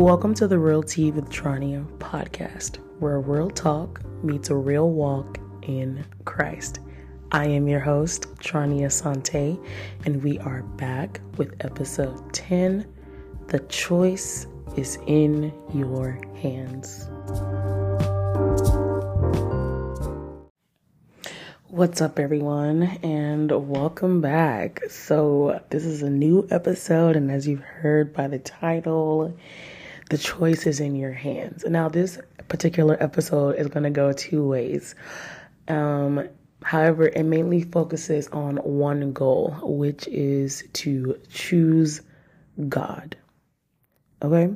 Welcome to the Real Tea with Tronia podcast, where real talk meets a real walk in Christ. I am your host, Tronia Sante, and we are back with episode 10, The Choice is in Your Hands. What's up, everyone, and welcome back. So this is a new episode, and as you've heard by the title, the choice is in your hands. Now, this particular episode is going to go two ways. However, it mainly focuses on one goal, which is to choose God. Okay?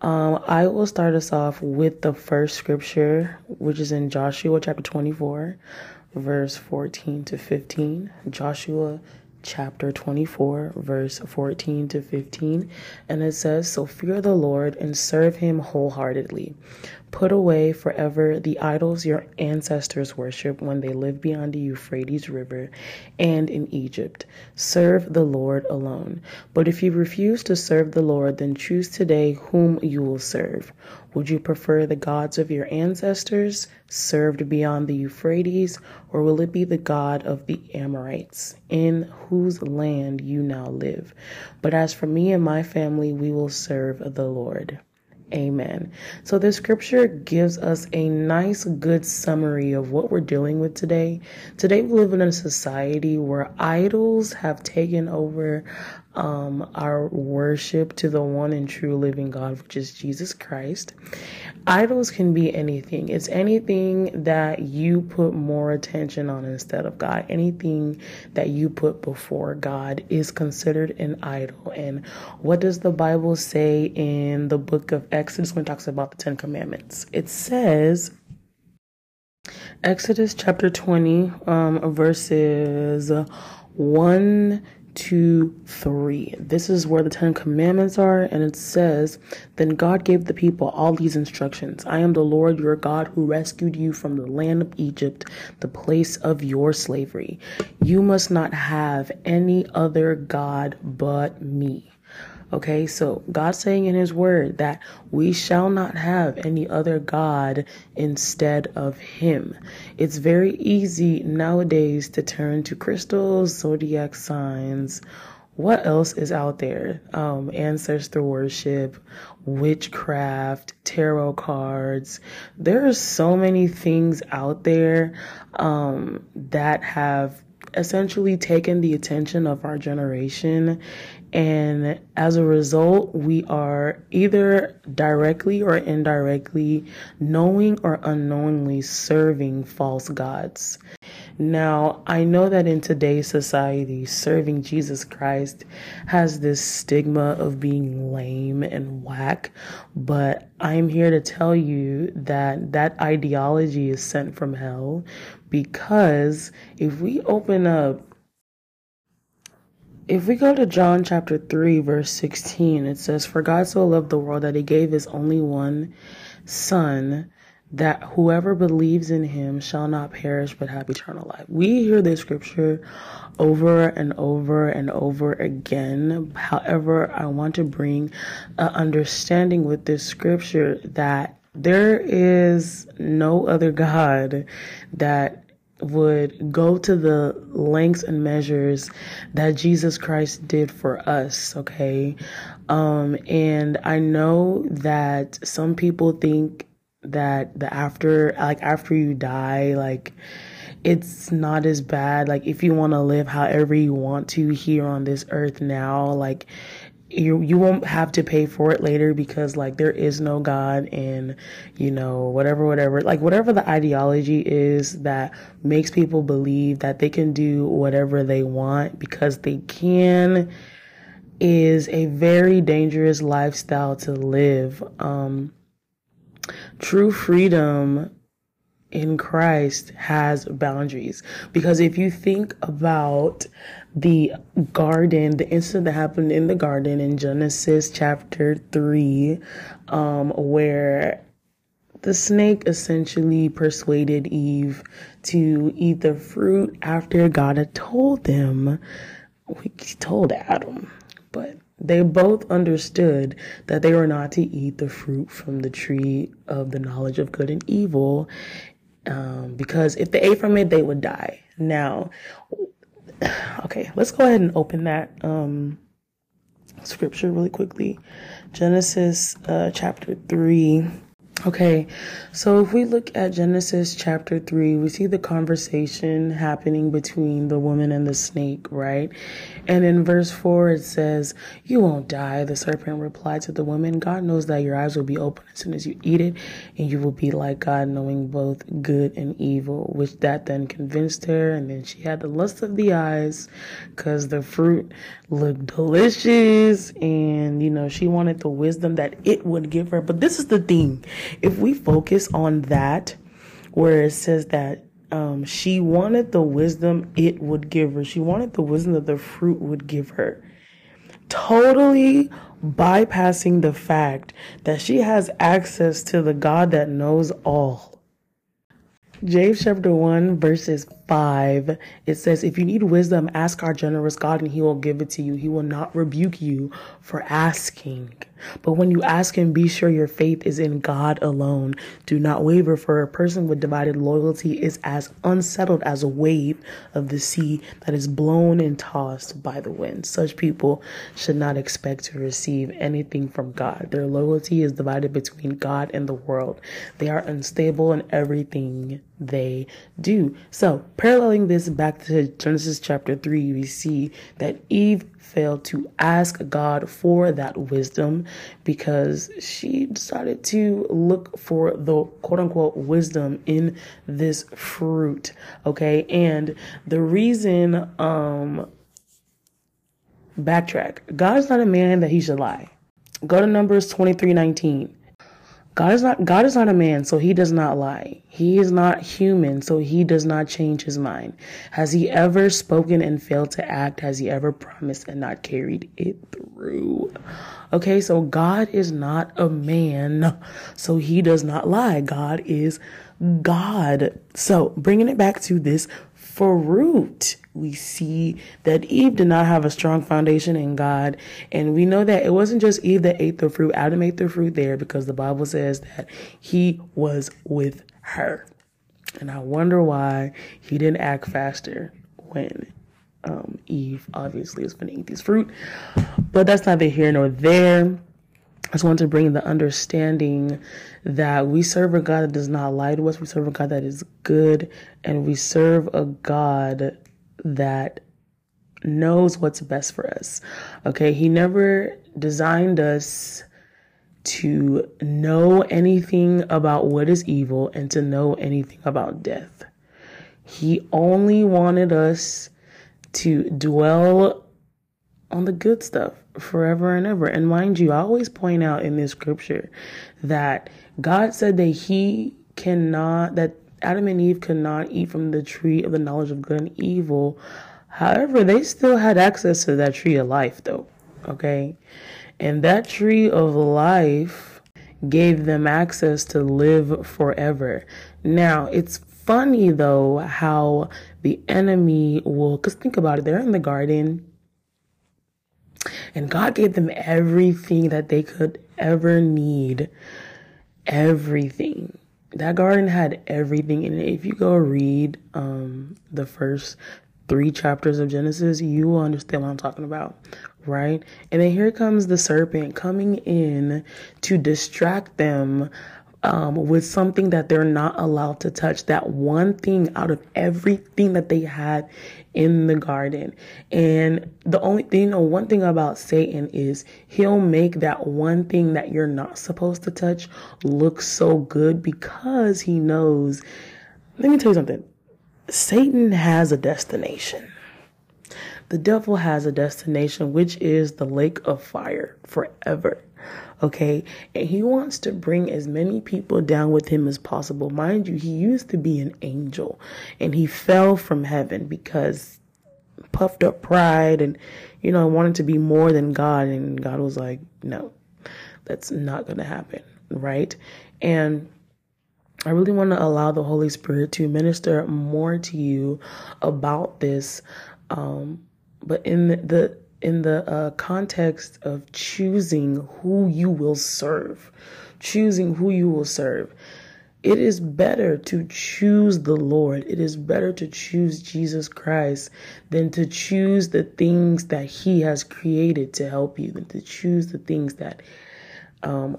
I will start us off with the first scripture, which is in Joshua chapter 24, verse 14 to 15. Joshua chapter 24, verse 14 to 15, and it says, "So fear the Lord and serve him wholeheartedly. Put away forever the idols your ancestors worshipped when they lived beyond the Euphrates River and in Egypt. Serve the Lord alone. But if you refuse to serve the Lord, then choose today whom you will serve. Would you prefer the gods of your ancestors served beyond the Euphrates, or will it be the God of the Amorites, in whose land you now live? But as for me and my family, we will serve the Lord." Amen. So this scripture gives us a nice, good summary of what we're dealing with today. Today we live in a society where idols have taken over our worship to the one and true living God, which is Jesus Christ. Idols can be anything. It's anything that you put more attention on instead of God. Anything that you put before God is considered an idol. And what does the Bible say in the book of Exodus when it talks about the Ten Commandments? It says, Exodus chapter 20, verses 1 2, 3. This is where the Ten Commandments are, and it says, "Then God gave the people all these instructions. I am the Lord your God who rescued you from the land of Egypt, the place of your slavery. You must not have any other God but me." Okay, so God's saying in his word that we shall not have any other God instead of him. It's very easy nowadays to turn to crystals, zodiac signs. What else is out there? Ancestor worship, witchcraft, tarot cards. There are so many things out there that have essentially taken the attention of our generation, and as a result we are either directly or indirectly, knowing or unknowingly, serving false gods. Now, I know that in today's society, serving Jesus Christ has this stigma of being lame and whack, but I'm here to tell you that that ideology is sent from hell, because if we open up, if we go to John chapter 3, verse 16, it says, "For God so loved the world that he gave his only one son, that whoever believes in him shall not perish but have eternal life." We hear this scripture over and over and over again. However, I want to bring an understanding with this scripture that there is no other God that would go to the lengths and measures that Jesus Christ did for us, okay? And I know that some people think that the after you die, like, it's not as bad. Like, if you want to live however you want to here on this earth now, like, you won't have to pay for it later, because, like, there is no God, and, you know, whatever. Like, whatever the ideology is that makes people believe that they can do whatever they want because they can, is a very dangerous lifestyle to live. True freedom in Christ has boundaries, because if you think about the garden, the incident that happened in the garden in Genesis chapter 3, where the snake essentially persuaded Eve to eat the fruit after God had told Adam, They both understood that they were not to eat the fruit from the tree of the knowledge of good and evil, because if they ate from it, they would die. Now, okay, let's go ahead and open that scripture really quickly. Genesis chapter 3. Okay, so if we look at Genesis chapter 3, we see the conversation happening between the woman and the snake, right? And in verse 4, it says, "You won't die," the serpent replied to the woman. "God knows that your eyes will be open as soon as you eat it, and you will be like God, knowing both good and evil," which that then convinced her. And then she had the lust of the eyes because the fruit looked delicious. And, you know, she wanted the wisdom that it would give her. But this is the thing. If we focus on that, where it says that she wanted the wisdom it would give her, she wanted the wisdom that the fruit would give her, totally bypassing the fact that she has access to the God that knows all. James chapter 1, verses 5, it says, "If you need wisdom, ask our generous God and he will give it to you. He will not rebuke you for asking. But when you ask him, be sure your faith is in God alone. Do not waver, for a person with divided loyalty is as unsettled as a wave of the sea that is blown and tossed by the wind." Such people should not expect to receive anything from God. Their loyalty is divided between God and the world. They are unstable in everything they do. So, paralleling this back to Genesis chapter 3, we see that Eve failed to ask God for that wisdom because she decided to look for the quote-unquote wisdom in this fruit, okay? And the reason, backtrack, God is not a man that he should lie. Go to Numbers 23:19. God is not a man, so he does not lie. He is not human, so he does not change his mind. Has he ever spoken and failed to act? Has he ever promised and not carried it through? Okay, so God is not a man, so he does not lie. God is God. So bringing it back to this fruit, we see that Eve did not have a strong foundation in God. And we know that it wasn't just Eve that ate the fruit. Adam ate the fruit there because the Bible says that he was with her. And I wonder why he didn't act faster when Eve obviously was going to eat this fruit. But that's neither here nor there. I just want to bring the understanding that we serve a God that does not lie to us. We serve a God that is good. And we serve a God that knows what's best for us. Okay, he never designed us to know anything about what is evil and to know anything about death. He only wanted us to dwell on the good stuff forever and ever. And mind you, I always point out in this scripture that God said that that Adam and Eve could not eat from the tree of the knowledge of good and evil. However, they still had access to that tree of life, though. Okay? And that tree of life gave them access to live forever. Now, it's funny, though, how the enemy will, because think about it, they're in the garden. And God gave them everything that they could ever need. Everything. That garden had everything in it. If you go read the first 3 chapters of Genesis, you will understand what I'm talking about, right? And then here comes the serpent coming in to distract them with something that they're not allowed to touch. That one thing out of everything that they had in the garden. And the only thing, one thing about Satan is he'll make that one thing that you're not supposed to touch look so good because he knows. Let me tell you something. Satan has a destination. The devil has a destination, which is the lake of fire forever. Okay, and he wants to bring as many people down with him as possible. Mind you, he used to be an angel and he fell from heaven because puffed up pride and, you know, wanted to be more than God. And God was like, no, that's not going to happen. Right. And I really want to allow the Holy Spirit to minister more to you about this. But in the in the context of choosing who you will serve, It is better to choose the Lord. It is better to choose Jesus Christ than to choose the things that he has created to help you, than to choose the things that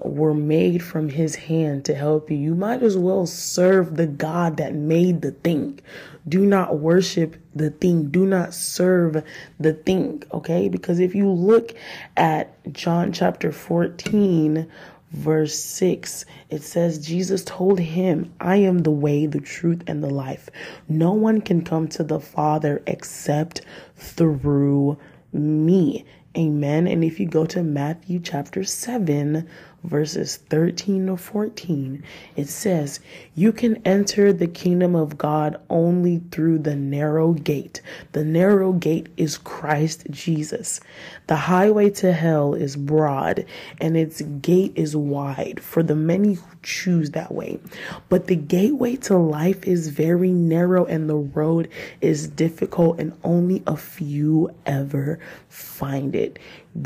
were made from his hand to help you. You might as well serve the God that made the thing. Do not worship the thing. Do not serve the thing, okay? Because if you look at John chapter 14, verse 6, it says, Jesus told him, I am the way, the truth, and the life. No one can come to the Father except through me. Amen. And if you go to Matthew chapter 7, verses 13 to 14, it says, you can enter the kingdom of God only through the narrow gate. The narrow gate is Christ Jesus. The highway to hell is broad and its gate is wide for the many who choose that way. But the gateway to life is very narrow and the road is difficult and only a few ever find it.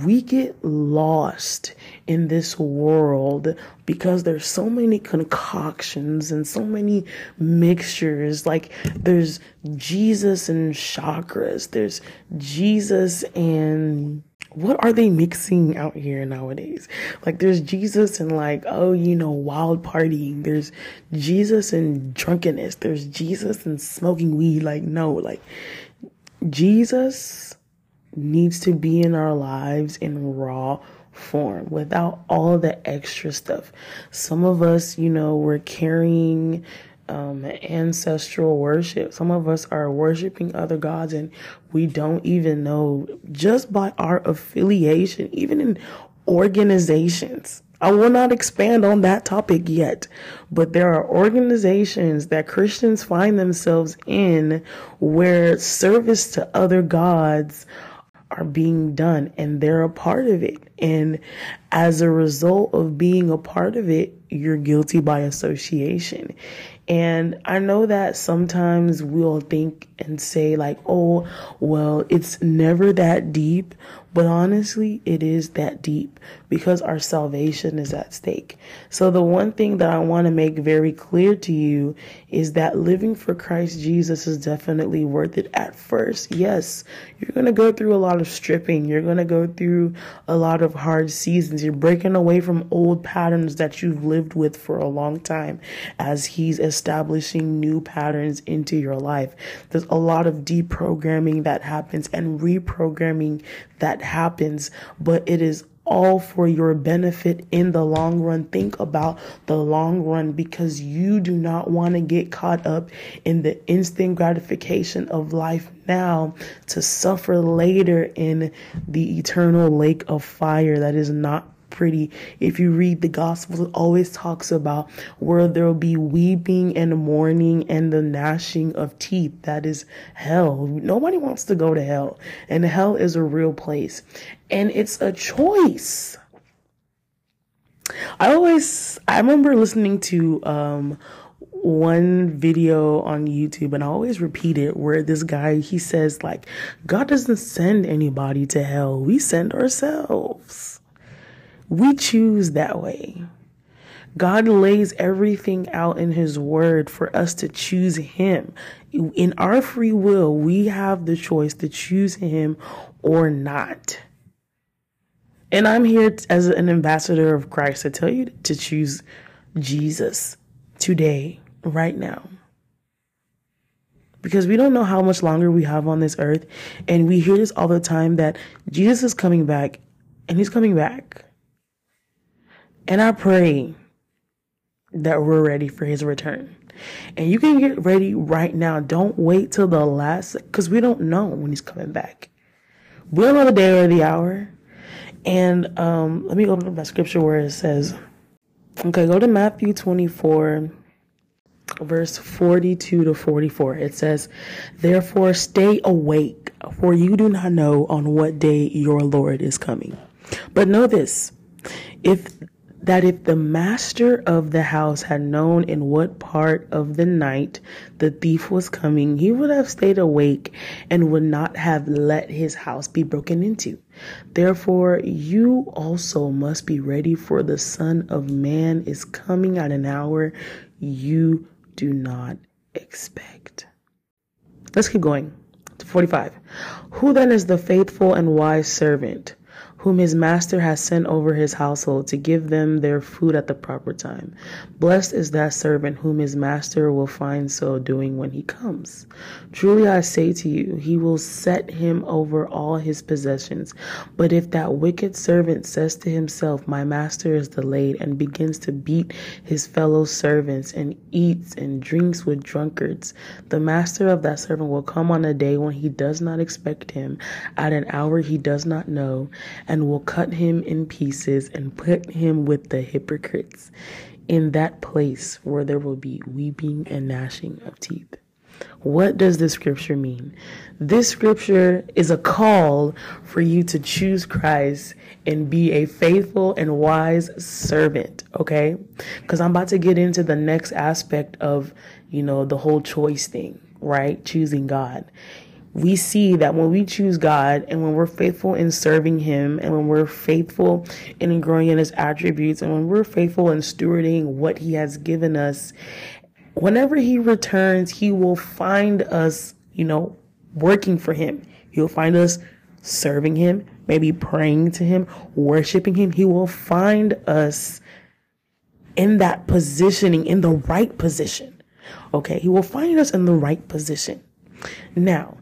We get lost in this world because there's so many concoctions and so many mixtures. Like there's Jesus and chakras. There's Jesus and what are they mixing out here nowadays? Like there's Jesus and like, oh, you know, wild partying. There's Jesus and drunkenness. There's Jesus and smoking weed. Like, no, like Jesus needs to be in our lives in raw form without all the extra stuff. Some of us, you know, we're carrying ancestral worship. Some of us are worshiping other gods and we don't even know, just by our affiliation, even in organizations. I will not expand on that topic yet, but there are organizations that Christians find themselves in where service to other gods are being done and they're a part of it. And as a result of being a part of it, you're guilty by association. And I know that sometimes we'll think and say like, oh, well, it's never that deep. But honestly, it is that deep because our salvation is at stake. So the one thing that I want to make very clear to you is that living for Christ Jesus is definitely worth it at first. Yes, you're going to go through a lot of stripping. You're going to go through a lot of hard seasons. You're breaking away from old patterns that you've lived with for a long time as he's establishing new patterns into your life. There's a lot of deprogramming that happens and reprogramming that happens, but it is all for your benefit in the long run. Think about the long run because you do not want to get caught up in the instant gratification of life now to suffer later in the eternal lake of fire that is not pretty. If you read the Gospels, it always talks about where there will be weeping and mourning and the gnashing of teeth. That is hell. Nobody wants to go to hell, and hell is a real place, and it's a choice. I remember listening to one video on YouTube, and I always repeat it, where this guy, he says like, God doesn't send anybody to hell. We send ourselves. We choose that way. God lays everything out in his word for us to choose him. In our free will, we have the choice to choose him or not. And I'm here as an ambassador of Christ to tell you to choose Jesus today, right now. Because we don't know how much longer we have on this earth. And we hear this all the time that Jesus is coming back and he's coming back. And I pray that we're ready for his return. And you can get ready right now. Don't wait till the last, because we don't know when he's coming back. We don't know the day or the hour. And let me open up that scripture where it says, okay, go to Matthew 24, verse 42 to 44. It says, therefore stay awake, for you do not know on what day your Lord is coming. But know this, if that if the master of the house had known in what part of the night the thief was coming, he would have stayed awake and would not have let his house be broken into. Therefore, you also must be ready, for the Son of Man is coming at an hour you do not expect. Let's keep going to 45. Who then is the faithful and wise servant, whom his master has sent over his household to give them their food at the proper time? Blessed is that servant whom his master will find so doing when he comes. Truly I say to you, he will set him over all his possessions. But if that wicked servant says to himself, my master is delayed, and begins to beat his fellow servants and eats and drinks with drunkards, the master of that servant will come on a day when he does not expect him, at an hour he does not know, and will cut him in pieces and put him with the hypocrites, in that place where there will be weeping and gnashing of teeth. What does this scripture mean? This scripture is a call for you to choose Christ and be a faithful and wise servant, okay? Because I'm about to get into the next aspect of, the whole choice thing, right? Choosing God. We see that when we choose God and when we're faithful in serving him and when we're faithful in growing in his attributes and when we're faithful in stewarding what he has given us, whenever he returns, he will find us, working for him. He'll find us serving him, maybe praying to him, worshiping him. He will find us in that positioning, in the right position. Okay, he will find us in the right position. Now,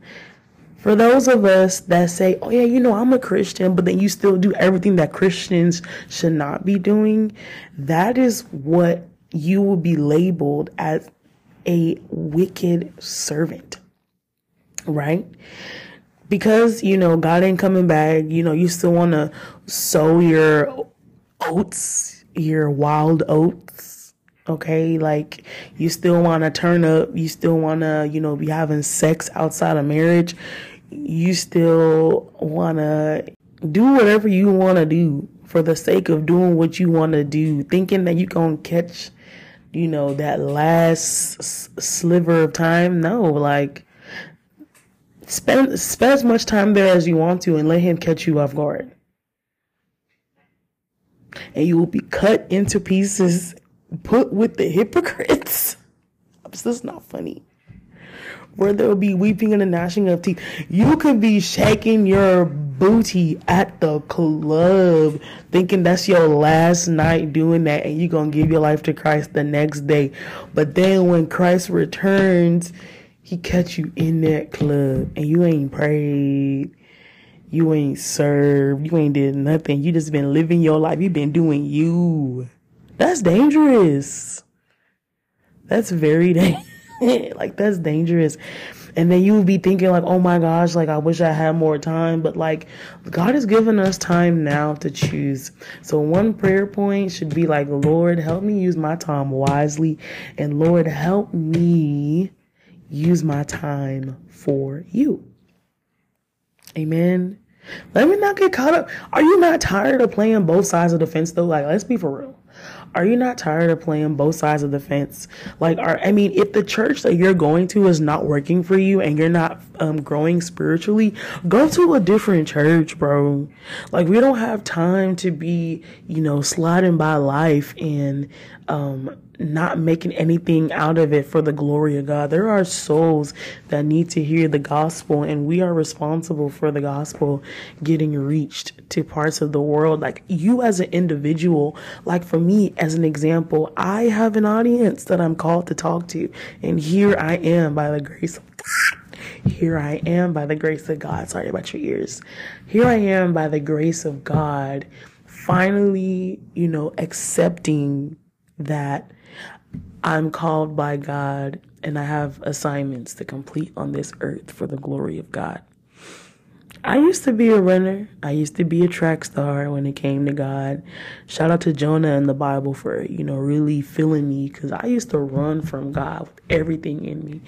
for those of us that say, oh yeah, I'm a Christian, but then you still do everything that Christians should not be doing, that is what you will be labeled as, a wicked servant, right? Because, God ain't coming back, you still want to sow your oats, your wild oats. Okay, like you still want to turn up, you still want to, be having sex outside of marriage, you still want to do whatever you want to do for the sake of doing what you want to do, thinking that you're going to catch, that last sliver of time. No, like spend as much time there as you want to and let him catch you off guard. And you will be cut into pieces, put with the hypocrites. This is not funny. Where there will be weeping and the gnashing of teeth. You could be shaking your booty at the club, thinking that's your last night doing that, and you're going to give your life to Christ the next day. But then when Christ returns, he catch you in that club, and you ain't prayed. You ain't served. You ain't did nothing. You just been living your life. You been doing you. That's dangerous. That's very dangerous. That's dangerous. And then you would be thinking oh my gosh, I wish I had more time. But God has given us time now to choose. So one prayer point should be Lord, help me use my time wisely. And Lord, help me use my time for you. Amen. Let me not get caught up. Are you not tired of playing both sides of the fence though? Let's be for real. Are you not tired of playing both sides of the fence? If the church that you're going to is not working for you and you're not growing spiritually, go to a different church, bro. We don't have time to be, sliding by life and not making anything out of it for the glory of God. There are souls that need to hear the gospel, and we are responsible for the gospel getting reached to parts of the world. You as an individual, for me as an example, I have an audience that I'm called to talk to, and here I am by the grace of God. Here I am by the grace of God. Sorry about your ears. Here I am by the grace of God, finally, accepting that I'm called by God and I have assignments to complete on this earth for the glory of God. I used to be a runner. I used to be a track star when it came to God. Shout out to Jonah in the Bible for, really feeling me, because I used to run from God with everything in me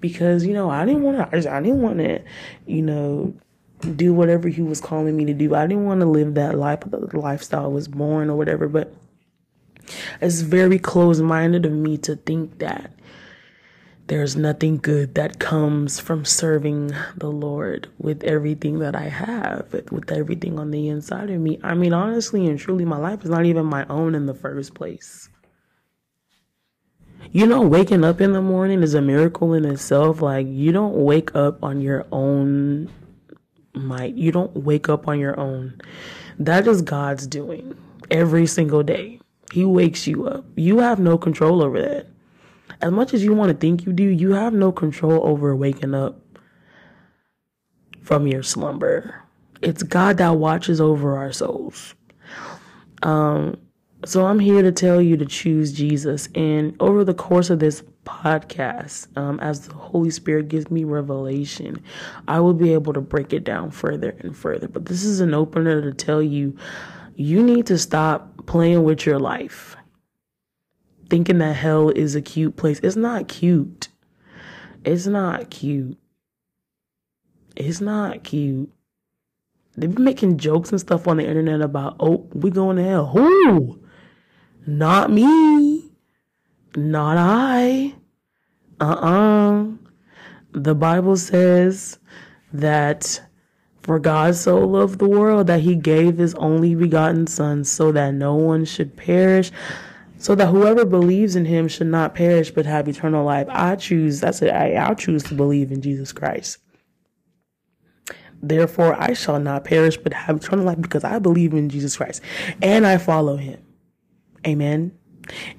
because, I didn't want to do whatever he was calling me to do. I didn't want to live that life, the lifestyle I was born or whatever, but It's very closed-minded of me to think that there's nothing good that comes from serving the Lord with everything that I have, with everything on the inside of me. I mean, honestly and truly, my life is not even my own in the first place. You know, waking up in the morning is a miracle in itself. Like, you don't wake up on your own might. You don't wake up on your own. That is God's doing every single day. He wakes you up. You have no control over that. As much as you want to think you do, you have no control over waking up from your slumber. It's God that watches over our souls. So I'm here to tell you to choose Jesus. And over the course of this podcast, as the Holy Spirit gives me revelation, I will be able to break it down further and further. But this is an opener to tell you, you need to stop playing with your life, thinking that hell is a cute place. It's not cute. It's not cute. It's not cute. They've been making jokes and stuff on the internet about, oh, we going to hell. Who? Not me. Not I. The Bible says that for God so loved the world that he gave his only begotten son so that no one should perish, so that whoever believes in him should not perish but have eternal life. I'll choose to believe in Jesus Christ. Therefore, I shall not perish but have eternal life because I believe in Jesus Christ and I follow him. Amen.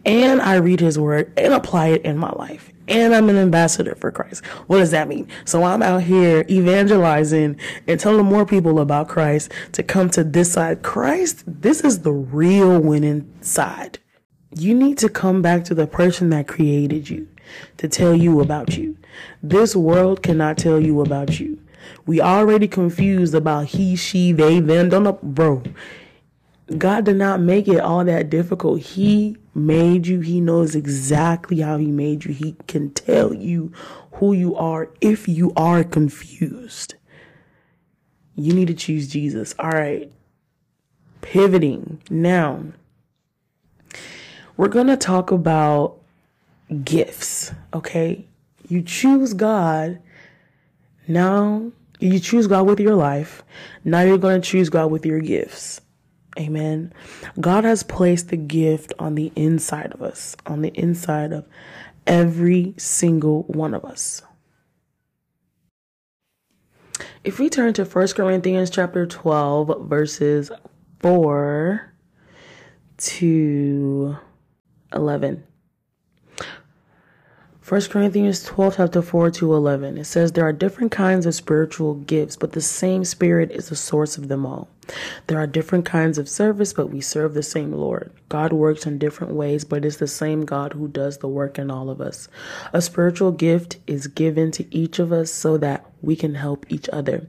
And I read his word and apply it in my life. And I'm an ambassador for Christ. What does that mean? So I'm out here evangelizing and telling more people about Christ to come to this side. Christ, this is the real winning side. You need to come back to the person that created you to tell you about you. This world cannot tell you about you. We already confused about he, she, they, them. Don't know, bro. God did not make it all that difficult. He made you. He knows exactly how he made you. He can tell you who you are if you are confused. You need to choose Jesus. All right. Pivoting now. We're going to talk about gifts, okay? You choose God. Now you choose God with your life. Now you're going to choose God with your gifts. Amen. God has placed the gift on the inside of us, on the inside of every single one of us. If we turn to 1 Corinthians chapter 12, verses 4 to 11. 1 Corinthians 12, chapter 4 to 11. It says, there are different kinds of spiritual gifts, but the same Spirit is the source of them all. There are different kinds of service, but we serve the same Lord. God works in different ways, but it's the same God who does the work in all of us. A spiritual gift is given to each of us so that we can help each other.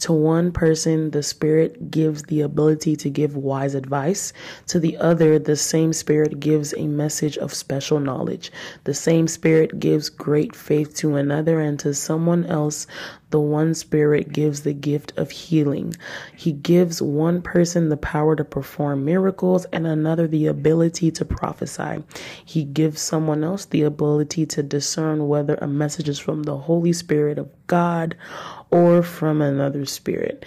To one person, the Spirit gives the ability to give wise advice. To the other, the same Spirit gives a message of special knowledge. The same Spirit gives great faith to another, and to someone else, the one Spirit gives the gift of healing. He gives one person the power to perform miracles and another the ability to prophesy. He gives someone else the ability to discern whether a message is from the Holy Spirit of God or from another spirit.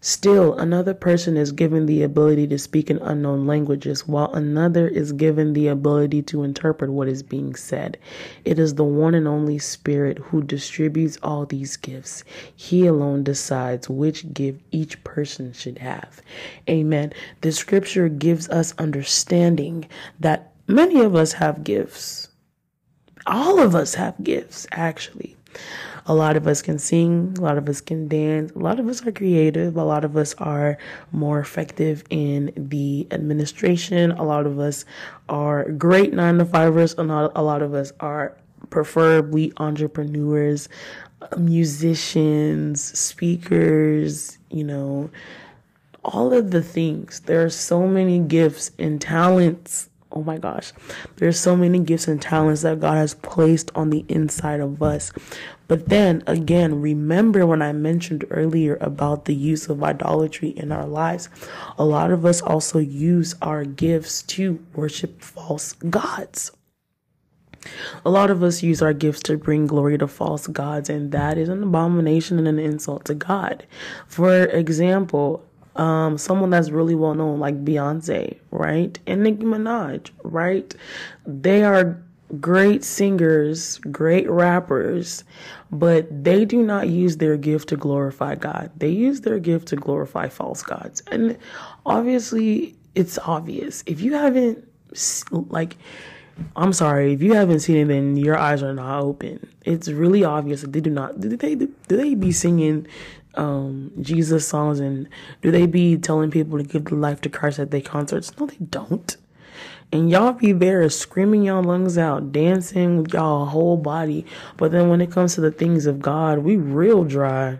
Still, another person is given the ability to speak in unknown languages, while another is given the ability to interpret what is being said. It is the one and only Spirit who distributes all these gifts. He alone decides which gift each person should have. Amen. The scripture gives us understanding that many of us have gifts. All of us have gifts, actually. A lot of us can sing, a lot of us can dance, a lot of us are creative, a lot of us are more effective in the administration, a lot of us are great 9-to-5ers, a lot of us are preferably entrepreneurs, musicians, speakers, you know, all of the things. There are so many gifts and talents Oh my gosh, there's so many gifts and talents that God has placed on the inside of us. But then again, remember when I mentioned earlier about the use of idolatry in our lives, a lot of us also use our gifts to worship false gods. A lot of us use our gifts to bring glory to false gods, and that is an abomination and an insult to God. For example, someone that's really well known, like Beyonce, right? And Nicki Minaj, right? They are great singers, great rappers, but they do not use their gift to glorify God. They use their gift to glorify false gods. And obviously, it's obvious. If you haven't, if you haven't seen it, then your eyes are not open. It's really obvious that they do not. Do they be singing Jesus songs, and do they be telling people to give their life to Christ at their concerts? No, they don't. And y'all be there screaming y'all lungs out, dancing with y'all whole body. But then when it comes to the things of God, we real dry.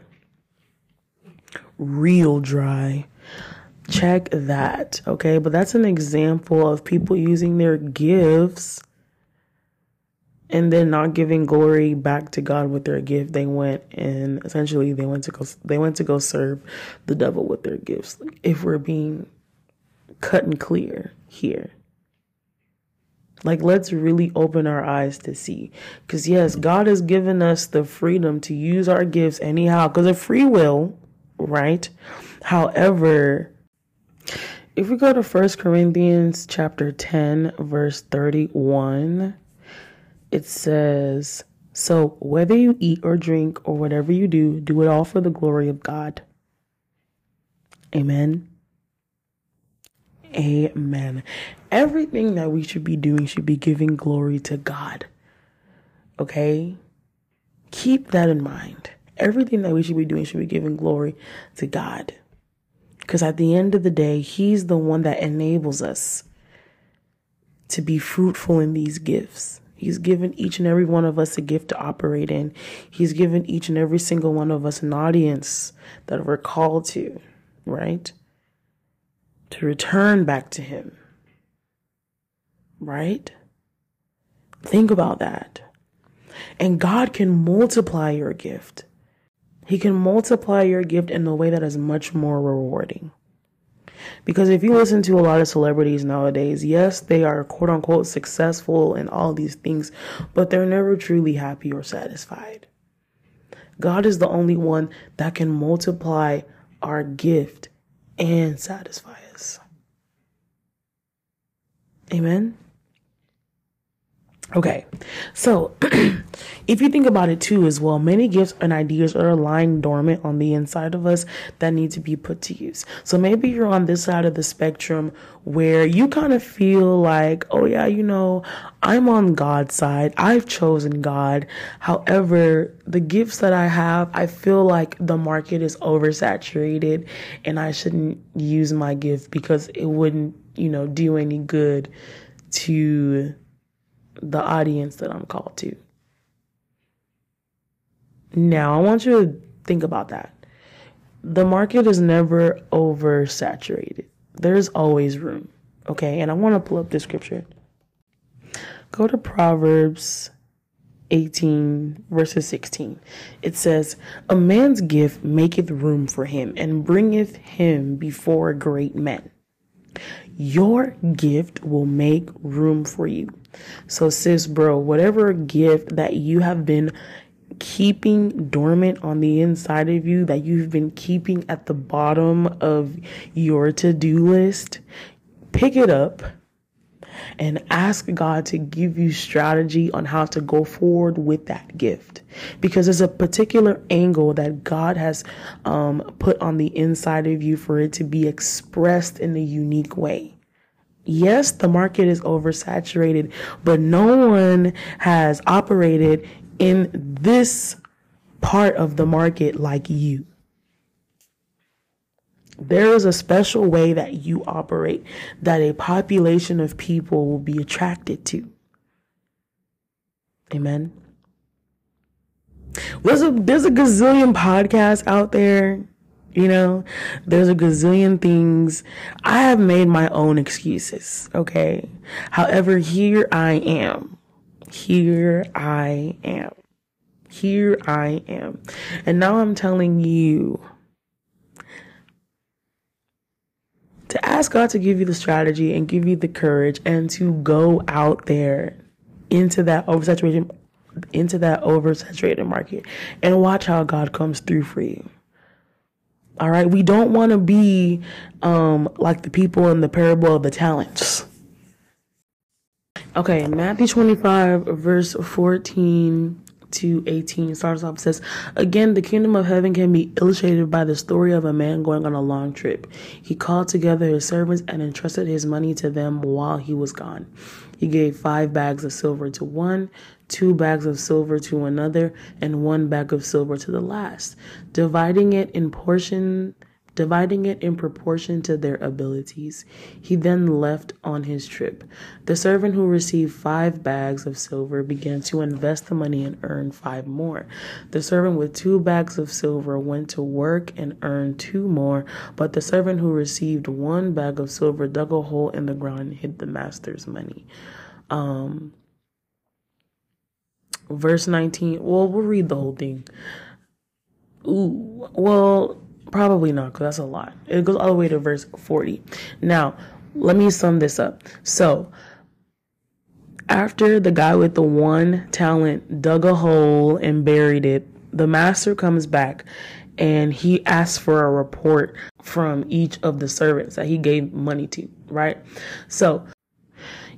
Check that, okay? But that's an example of people using their gifts and then not giving glory back to God with their gift. They went and essentially they went to go serve the devil with their gifts. If we're being cut and clear here, let's really open our eyes to see. Because yes, God has given us the freedom to use our gifts anyhow, because of free will, right? However, if we go to 1 Corinthians chapter 10, verse 31, it says, "So whether you eat or drink or whatever you do, do it all for the glory of God." Amen. Amen. Everything that we should be doing should be giving glory to God. Okay? Keep that in mind. Everything that we should be doing should be giving glory to God. Because at the end of the day, He's the one that enables us to be fruitful in these gifts. He's given each and every one of us a gift to operate in. He's given each and every single one of us an audience that we're called to, right? To return back to Him, right? Think about that. And God can multiply your gift. He can multiply your gift in a way that is much more rewarding. Because if you listen to a lot of celebrities nowadays, yes, they are quote unquote successful and all these things, but they're never truly happy or satisfied. God is the only one that can multiply our gift and satisfy us. Amen. Okay, so if you think about it too as well, many gifts and ideas are lying dormant on the inside of us that need to be put to use. So maybe you're on this side of the spectrum where you kind of feel like, oh yeah, I'm on God's side. I've chosen God. However, the gifts that I have, I feel like the market is oversaturated and I shouldn't use my gift because it wouldn't, do any good to the audience that I'm called to. Now, I want you to think about that. The market is never oversaturated. There's always room, okay? And I want to pull up this scripture. Go to Proverbs 18, verses 16. It says, "A man's gift maketh room for him, and bringeth him before great men." Your gift will make room for you. So sis, bro, whatever gift that you have been keeping dormant on the inside of you, that you've been keeping at the bottom of your to-do list, pick it up and ask God to give you strategy on how to go forward with that gift. Because there's a particular angle that God has put on the inside of you for it to be expressed in a unique way. Yes, the market is oversaturated, but no one has operated in this part of the market like you. There is a special way that you operate that a population of people will be attracted to. Amen. There's a gazillion podcasts out there. You know, there's a gazillion things. I have made my own excuses, okay? However, here I am. Here I am. Here I am. And now I'm telling you to ask God to give you the strategy and give you the courage and to go out there into that oversaturated market and watch how God comes through for you. All right. We don't want to be like the people in the parable of the talents. Okay. Matthew 25 verse 14 to 18 starts off, says, "Again, the kingdom of heaven can be illustrated by the story of a man going on a long trip. He called together his servants and entrusted his money to them while he was gone. He gave 5 bags of silver to one, 2 bags of silver to another, and 1 bag of silver to the last, dividing it in proportion to their abilities. He then left on his trip. The servant who received 5 bags of silver began to invest the money and earned 5 more. The servant with 2 bags of silver went to work and earned 2 more, but the servant who received 1 bag of silver dug a hole in the ground and hid the master's money." Verse 19. Well, we'll read the whole thing. Ooh, well, probably not, because that's a lot. It goes all the way to verse 40. Now, let me sum this up. So, after the guy with the 1 talent dug a hole and buried it, the master comes back and he asks for a report from each of the servants that he gave money to, right? So,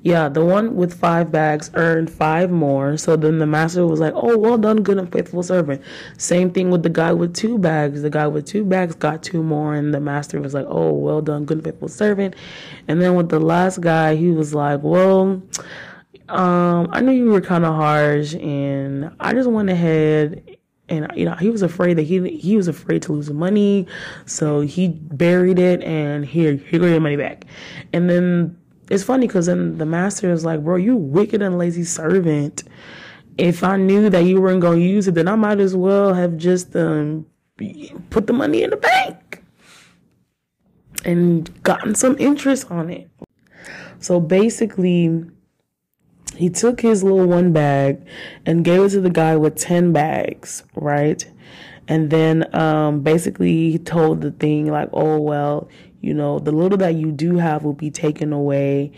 yeah, the one with 5 bags earned 5 more. So then the master was like, "Oh, well done, good and faithful servant." Same thing with the guy with 2 bags. The guy with 2 bags got 2 more, and the master was like, "Oh, well done, good and faithful servant." And then with the last guy, he was like, "Well, I knew you were kind of harsh, and I just went ahead." And, you know, he was afraid that he was afraid to lose the money. So he buried it, and here go your money back. And then it's funny because then the master is like, "Bro, you wicked and lazy servant. If I knew that you weren't going to use it, then I might as well have just put the money in the bank and gotten some interest on it." So basically, he took his little 1 bag and gave it to the guy with 10 bags, right? And then basically he told the thing like, "Oh, well, you know, the little that you do have will be taken away."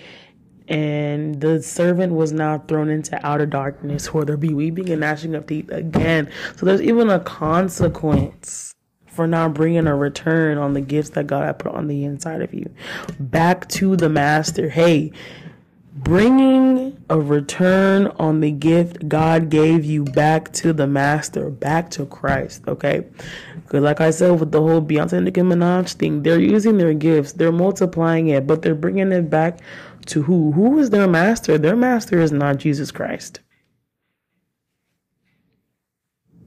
And the servant was now thrown into outer darkness where there be weeping and gnashing of teeth again. So there's even a consequence for not bringing a return on the gifts that God had put on the inside of you. Back to the master. Hey, bringing a return on the gift God gave you, back to the master, back to Christ, okay? Because like I said, with the whole Beyoncé and Nicki Minaj thing, they're using their gifts, they're multiplying it, but they're bringing it back to who? Who is their master? Their master is not Jesus Christ.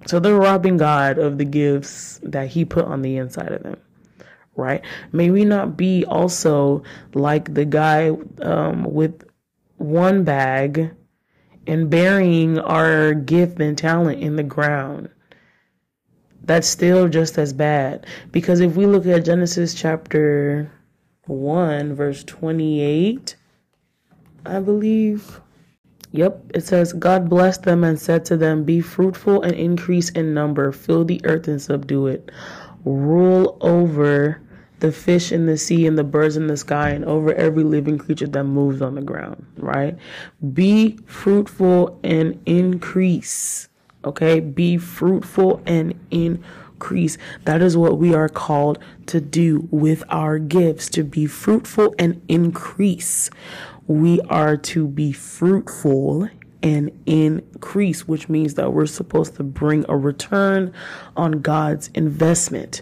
So they're robbing God of the gifts that he put on the inside of them. Right? May we not be also like the guy with 1 bag and burying our gift and talent in the ground. That's still just as bad. Because if we look at Genesis chapter 1, verse 28, I believe. Yep, it says, "God blessed them and said to them, 'Be fruitful and increase in number, fill the earth and subdue it, rule over the fish in the sea and the birds in the sky and over every living creature that moves on the ground,'" right? Be fruitful and increase, okay? Be fruitful and increase. That is what we are called to do with our gifts, to be fruitful and increase. We are to be fruitful and increase, which means that we're supposed to bring a return on God's investment.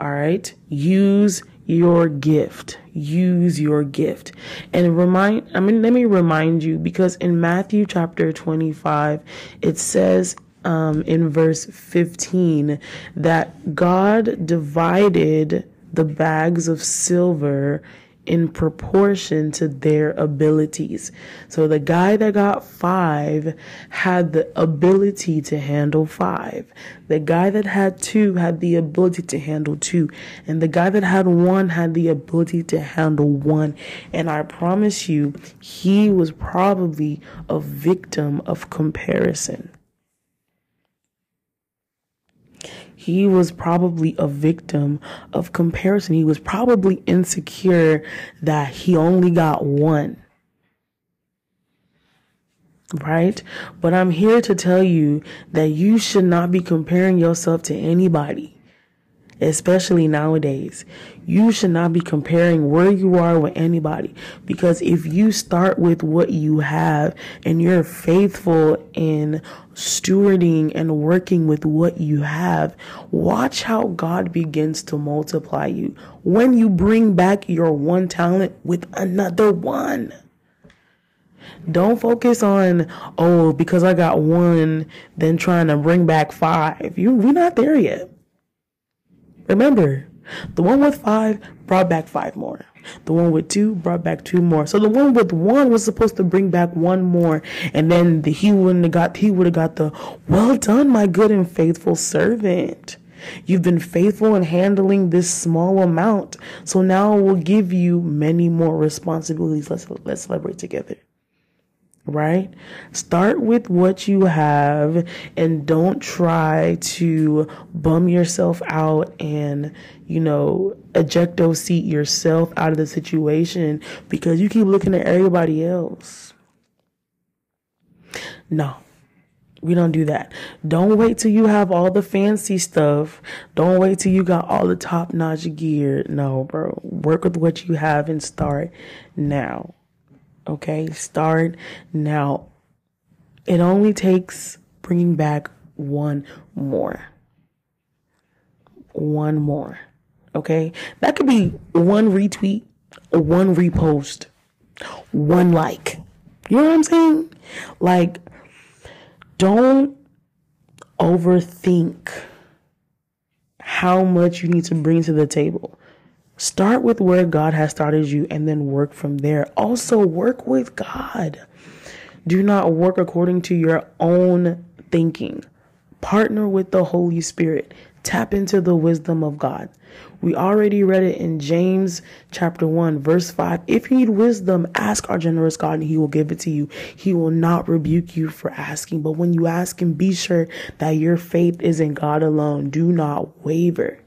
All right. Use your gift. Use your gift. And let me remind you, because in Matthew chapter 25, it says in verse 15 that God divided the bags of silver in proportion to their abilities. So the guy that got 5 had the ability to handle 5. The guy that had 2 had the ability to handle 2. And the guy that had 1 had the ability to handle 1. And I promise you, he was probably a victim of comparison. He was probably a victim of comparison. He was probably insecure that he only got 1. Right? But I'm here to tell you that you should not be comparing yourself to anybody, especially nowadays. You should not be comparing where you are with anybody, because if you start with what you have and you're faithful in stewarding and working with what you have, watch how God begins to multiply you when you bring back your one talent with another one. Don't focus on, oh, because I got 1, then trying to bring back 5. We're not there yet. Remember, the one with 5 brought back 5 more. The one with 2 brought back 2 more. So the one with 1 was supposed to bring back 1 more, and then he would have got the, well done, my good and faithful servant. You've been faithful in handling this small amount, so now we'll give you many more responsibilities. Let's celebrate together. Right? Start with what you have and don't try to bum yourself out and, ejecto seat yourself out of the situation because you keep looking at everybody else. No, we don't do that. Don't wait till you have all the fancy stuff. Don't wait till you got all the top-notch gear. No, bro. Work with what you have and start now. Okay, start now. It only takes bringing back 1 more. Okay, that could be 1 retweet, 1 repost, 1 like. You know what I'm saying? Like, don't overthink how much you need to bring to the table. Start with where God has started you and then work from there. Also, work with God. Do not work according to your own thinking. Partner with the Holy Spirit. Tap into the wisdom of God. We already read it in James chapter 1, verse 5. If you need wisdom, ask our generous God and he will give it to you. He will not rebuke you for asking. But when you ask him, be sure that your faith is in God alone. Do not waver.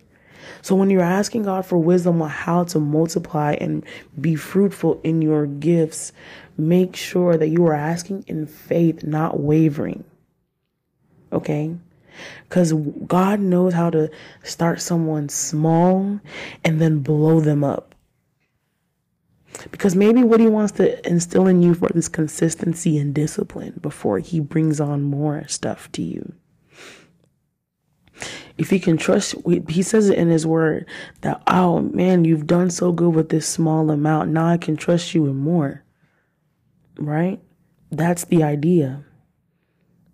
So when you're asking God for wisdom on how to multiply and be fruitful in your gifts, make sure that you are asking in faith, not wavering. Okay? Because God knows how to start someone small and then blow them up. Because maybe what he wants to instill in you for this consistency and discipline before he brings on more stuff to you. If he can trust, he says it in his word that, oh man, you've done so good with this small amount. Now I can trust you with more. Right? That's the idea.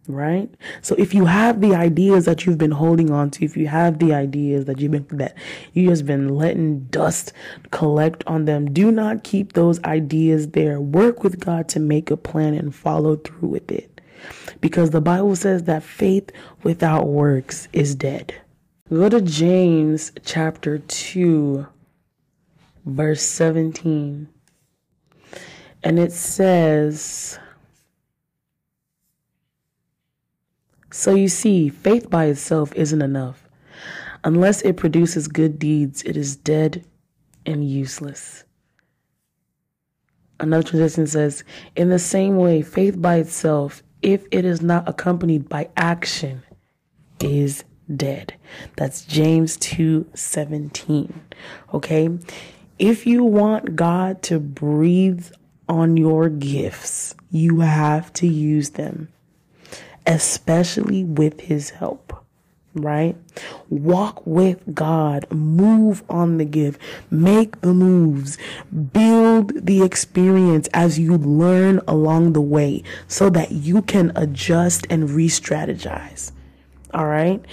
Right? So if you have the ideas that you've been holding on to, if you have the ideas that you just been letting dust collect on them, do not keep those ideas there. Work with God to make a plan and follow through with it. Because the Bible says that faith without works is dead. Go to James chapter 2, verse 17. And it says, so you see, faith by itself isn't enough. Unless it produces good deeds, it is dead and useless. Another translation says, in the same way, faith by itself, if it is not accompanied by action, is dead. That's James 2:17. Okay? If you want God to breathe on your gifts, you have to use them, especially with his help. Right? Walk with God. Move on the gift. Make the moves. Build the experience as you learn along the way so that you can adjust and re-strategize. All right?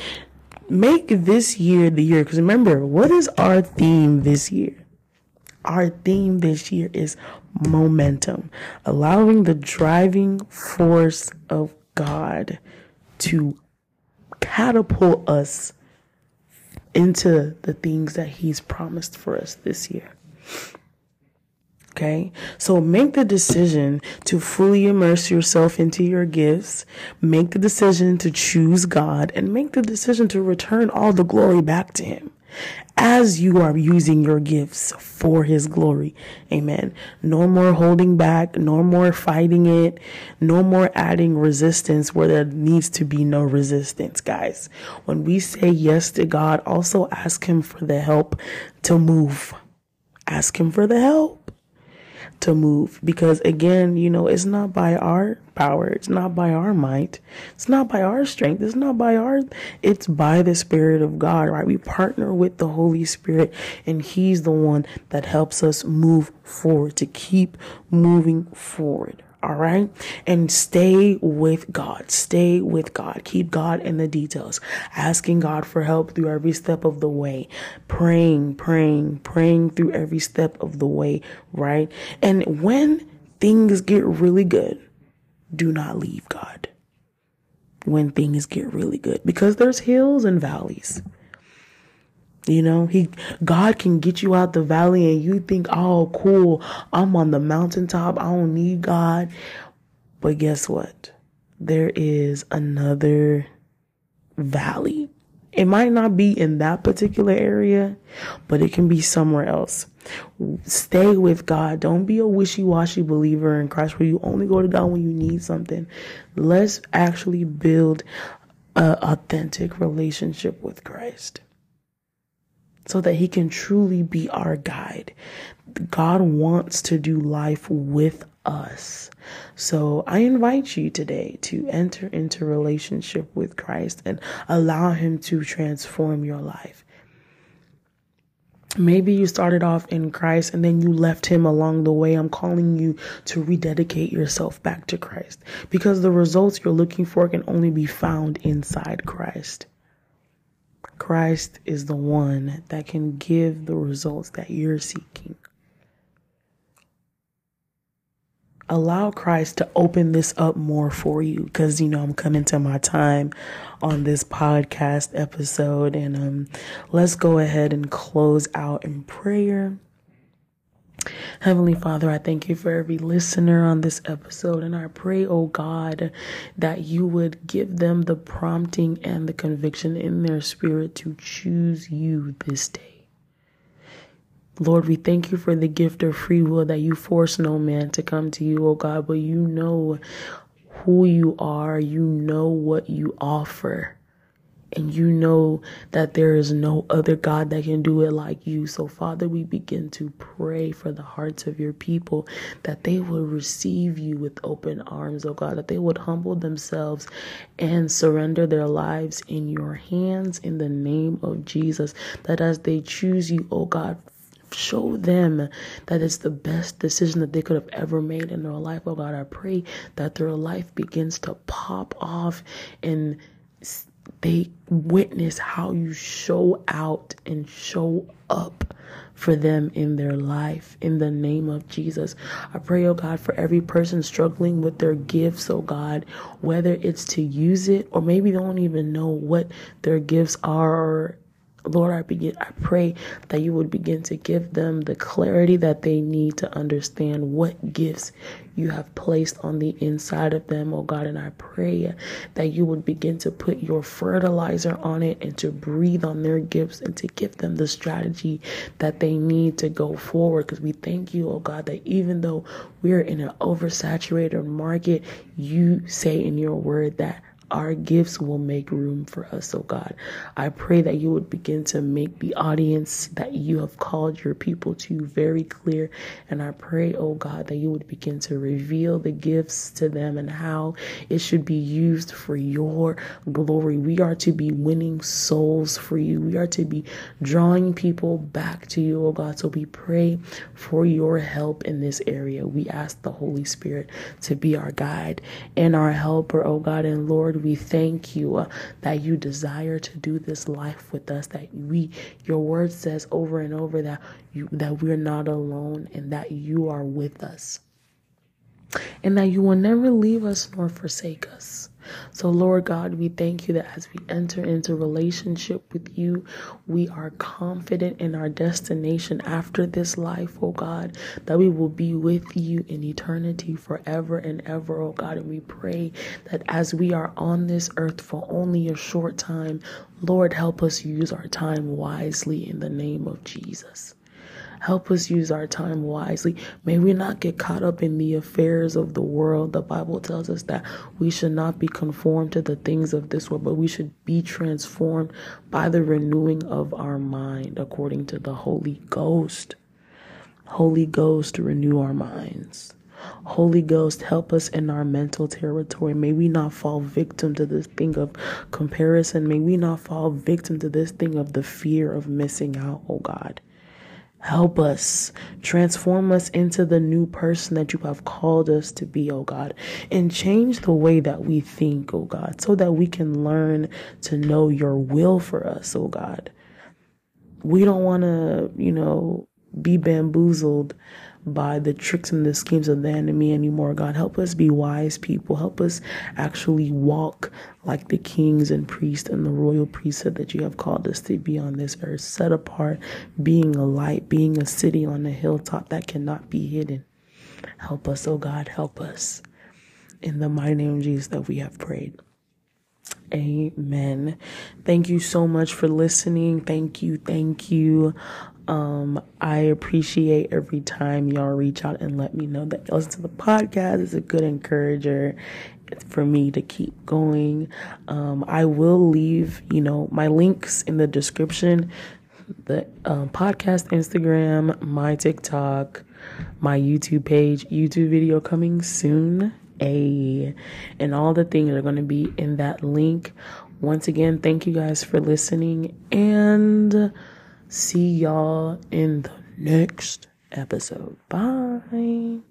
Make this year the year. Because remember, what is our theme this year? Our theme this year is momentum, allowing the driving force of God to catapult us into the things that He's promised for us this year. Okay, so make the decision to fully immerse yourself into your gifts. Make the decision to choose God, and make the decision to return all the glory back to Him as you are using your gifts for His glory. Amen. No more holding back. No more fighting it. No more adding resistance where there needs to be no resistance, guys. When we say yes to God, also ask Him for the help to move. Ask Him for the help to move, because again, you know, it's not by our power, it's not by our might, it's not by our strength, it's by the Spirit of God, right? We partner with the Holy Spirit, and He's the one that helps us move forward, to keep moving forward. All right. And stay with God. Stay with God. Keep God in the details. Asking God for help through every step of the way. Praying through every step of the way. Right. And when things get really good, do not leave God. When things get really good, because there's hills and valleys. You know, God can get you out the valley and you think, oh, cool, I'm on the mountaintop, I don't need God. But guess what? There is another valley. It might not be in that particular area, but it can be somewhere else. Stay with God. Don't be a wishy-washy believer in Christ where you only go to God when you need something. Let's actually build an authentic relationship with Christ, so that He can truly be our guide. God wants to do life with us. So I invite you today to enter into relationship with Christ and allow Him to transform your life. Maybe you started off in Christ and then you left Him along the way. I'm calling you to rededicate yourself back to Christ, because the results you're looking for can only be found inside Christ. Christ is the one that can give the results that you're seeking. Allow Christ to open this up more for you, because, you know, I'm coming to my time on this podcast episode, and let's go ahead and close out in prayer. Heavenly Father, I thank You for every listener on this episode, and I pray, oh God, that You would give them the prompting and the conviction in their spirit to choose You this day. Lord, we thank You for the gift of free will, that You force no man to come to You, oh God, but You know who you are, You know what you offer, and You know that there is no other God that can do it like You. So, Father, we begin to pray for the hearts of Your people, that they will receive You with open arms, oh God, that they would humble themselves and surrender their lives in Your hands in the name of Jesus, that as they choose You, oh God, show them that it's the best decision that they could have ever made in their life. Oh God, I pray that their life begins to pop off and they witness how You show out and show up for them in their life. In the name of Jesus, I pray, oh God, for every person struggling with their gifts, oh God, whether it's to use it or maybe they don't even know what their gifts are. Lord, I pray that You would begin to give them the clarity that they need to understand what gifts You have placed on the inside of them, oh God. And I pray that You would begin to put Your fertilizer on it and to breathe on their gifts and to give them the strategy that they need to go forward. Because we thank You, oh God, that even though we're in an oversaturated market, You say in Your word that our gifts will make room for us, oh God. I pray that You would begin to make the audience that You have called Your people to very clear. And I pray, oh God, that You would begin to reveal the gifts to them and how it should be used for Your glory. We are to be winning souls for You. We are to be drawing people back to You, oh God. So we pray for Your help in this area. We ask the Holy Spirit to be our guide and our helper, oh God. And Lord, we thank you that you desire to do this life with us, that we, your word says over and over that we're not alone and that you are with us. And that you will never leave us nor forsake us. So, Lord God, we thank you that as we enter into relationship with you, we are confident in our destination after this life, oh God, that we will be with you in eternity forever and ever, oh God. And we pray that as we are on this earth for only a short time, Lord, help us use our time wisely in the name of Jesus. Help us use our time wisely. May we not get caught up in the affairs of the world. The Bible tells us that we should not be conformed to the things of this world, but we should be transformed by the renewing of our mind, according to the Holy Ghost. Holy Ghost, renew our minds. Holy Ghost, help us in our mental territory. May we not fall victim to this thing of comparison. May we not fall victim to this thing of the fear of missing out, oh God. Help us, transform us into the new person that you have called us to be, oh God, and change the way that we think, oh God, so that we can learn to know your will for us, oh God. We don't want to, be bamboozled by the tricks and the schemes of the enemy anymore. God, help us be wise people. Help us actually walk like the kings and priests and the royal priesthood that you have called us to be on this earth, set apart, being a light, being a city on a hilltop that cannot be hidden. Help us, oh God, help us. In the mighty name of Jesus that we have prayed. Amen. Thank you so much for listening. Thank you. I appreciate every time y'all reach out and let me know that y'all listen to the podcast. It's a good encourager for me to keep going. I will leave, my links in the description, the podcast, Instagram, my TikTok, my YouTube page, YouTube video coming soon. And all the things are going to be in that link. Once again, thank you guys for listening, and see y'all in the next episode. Bye.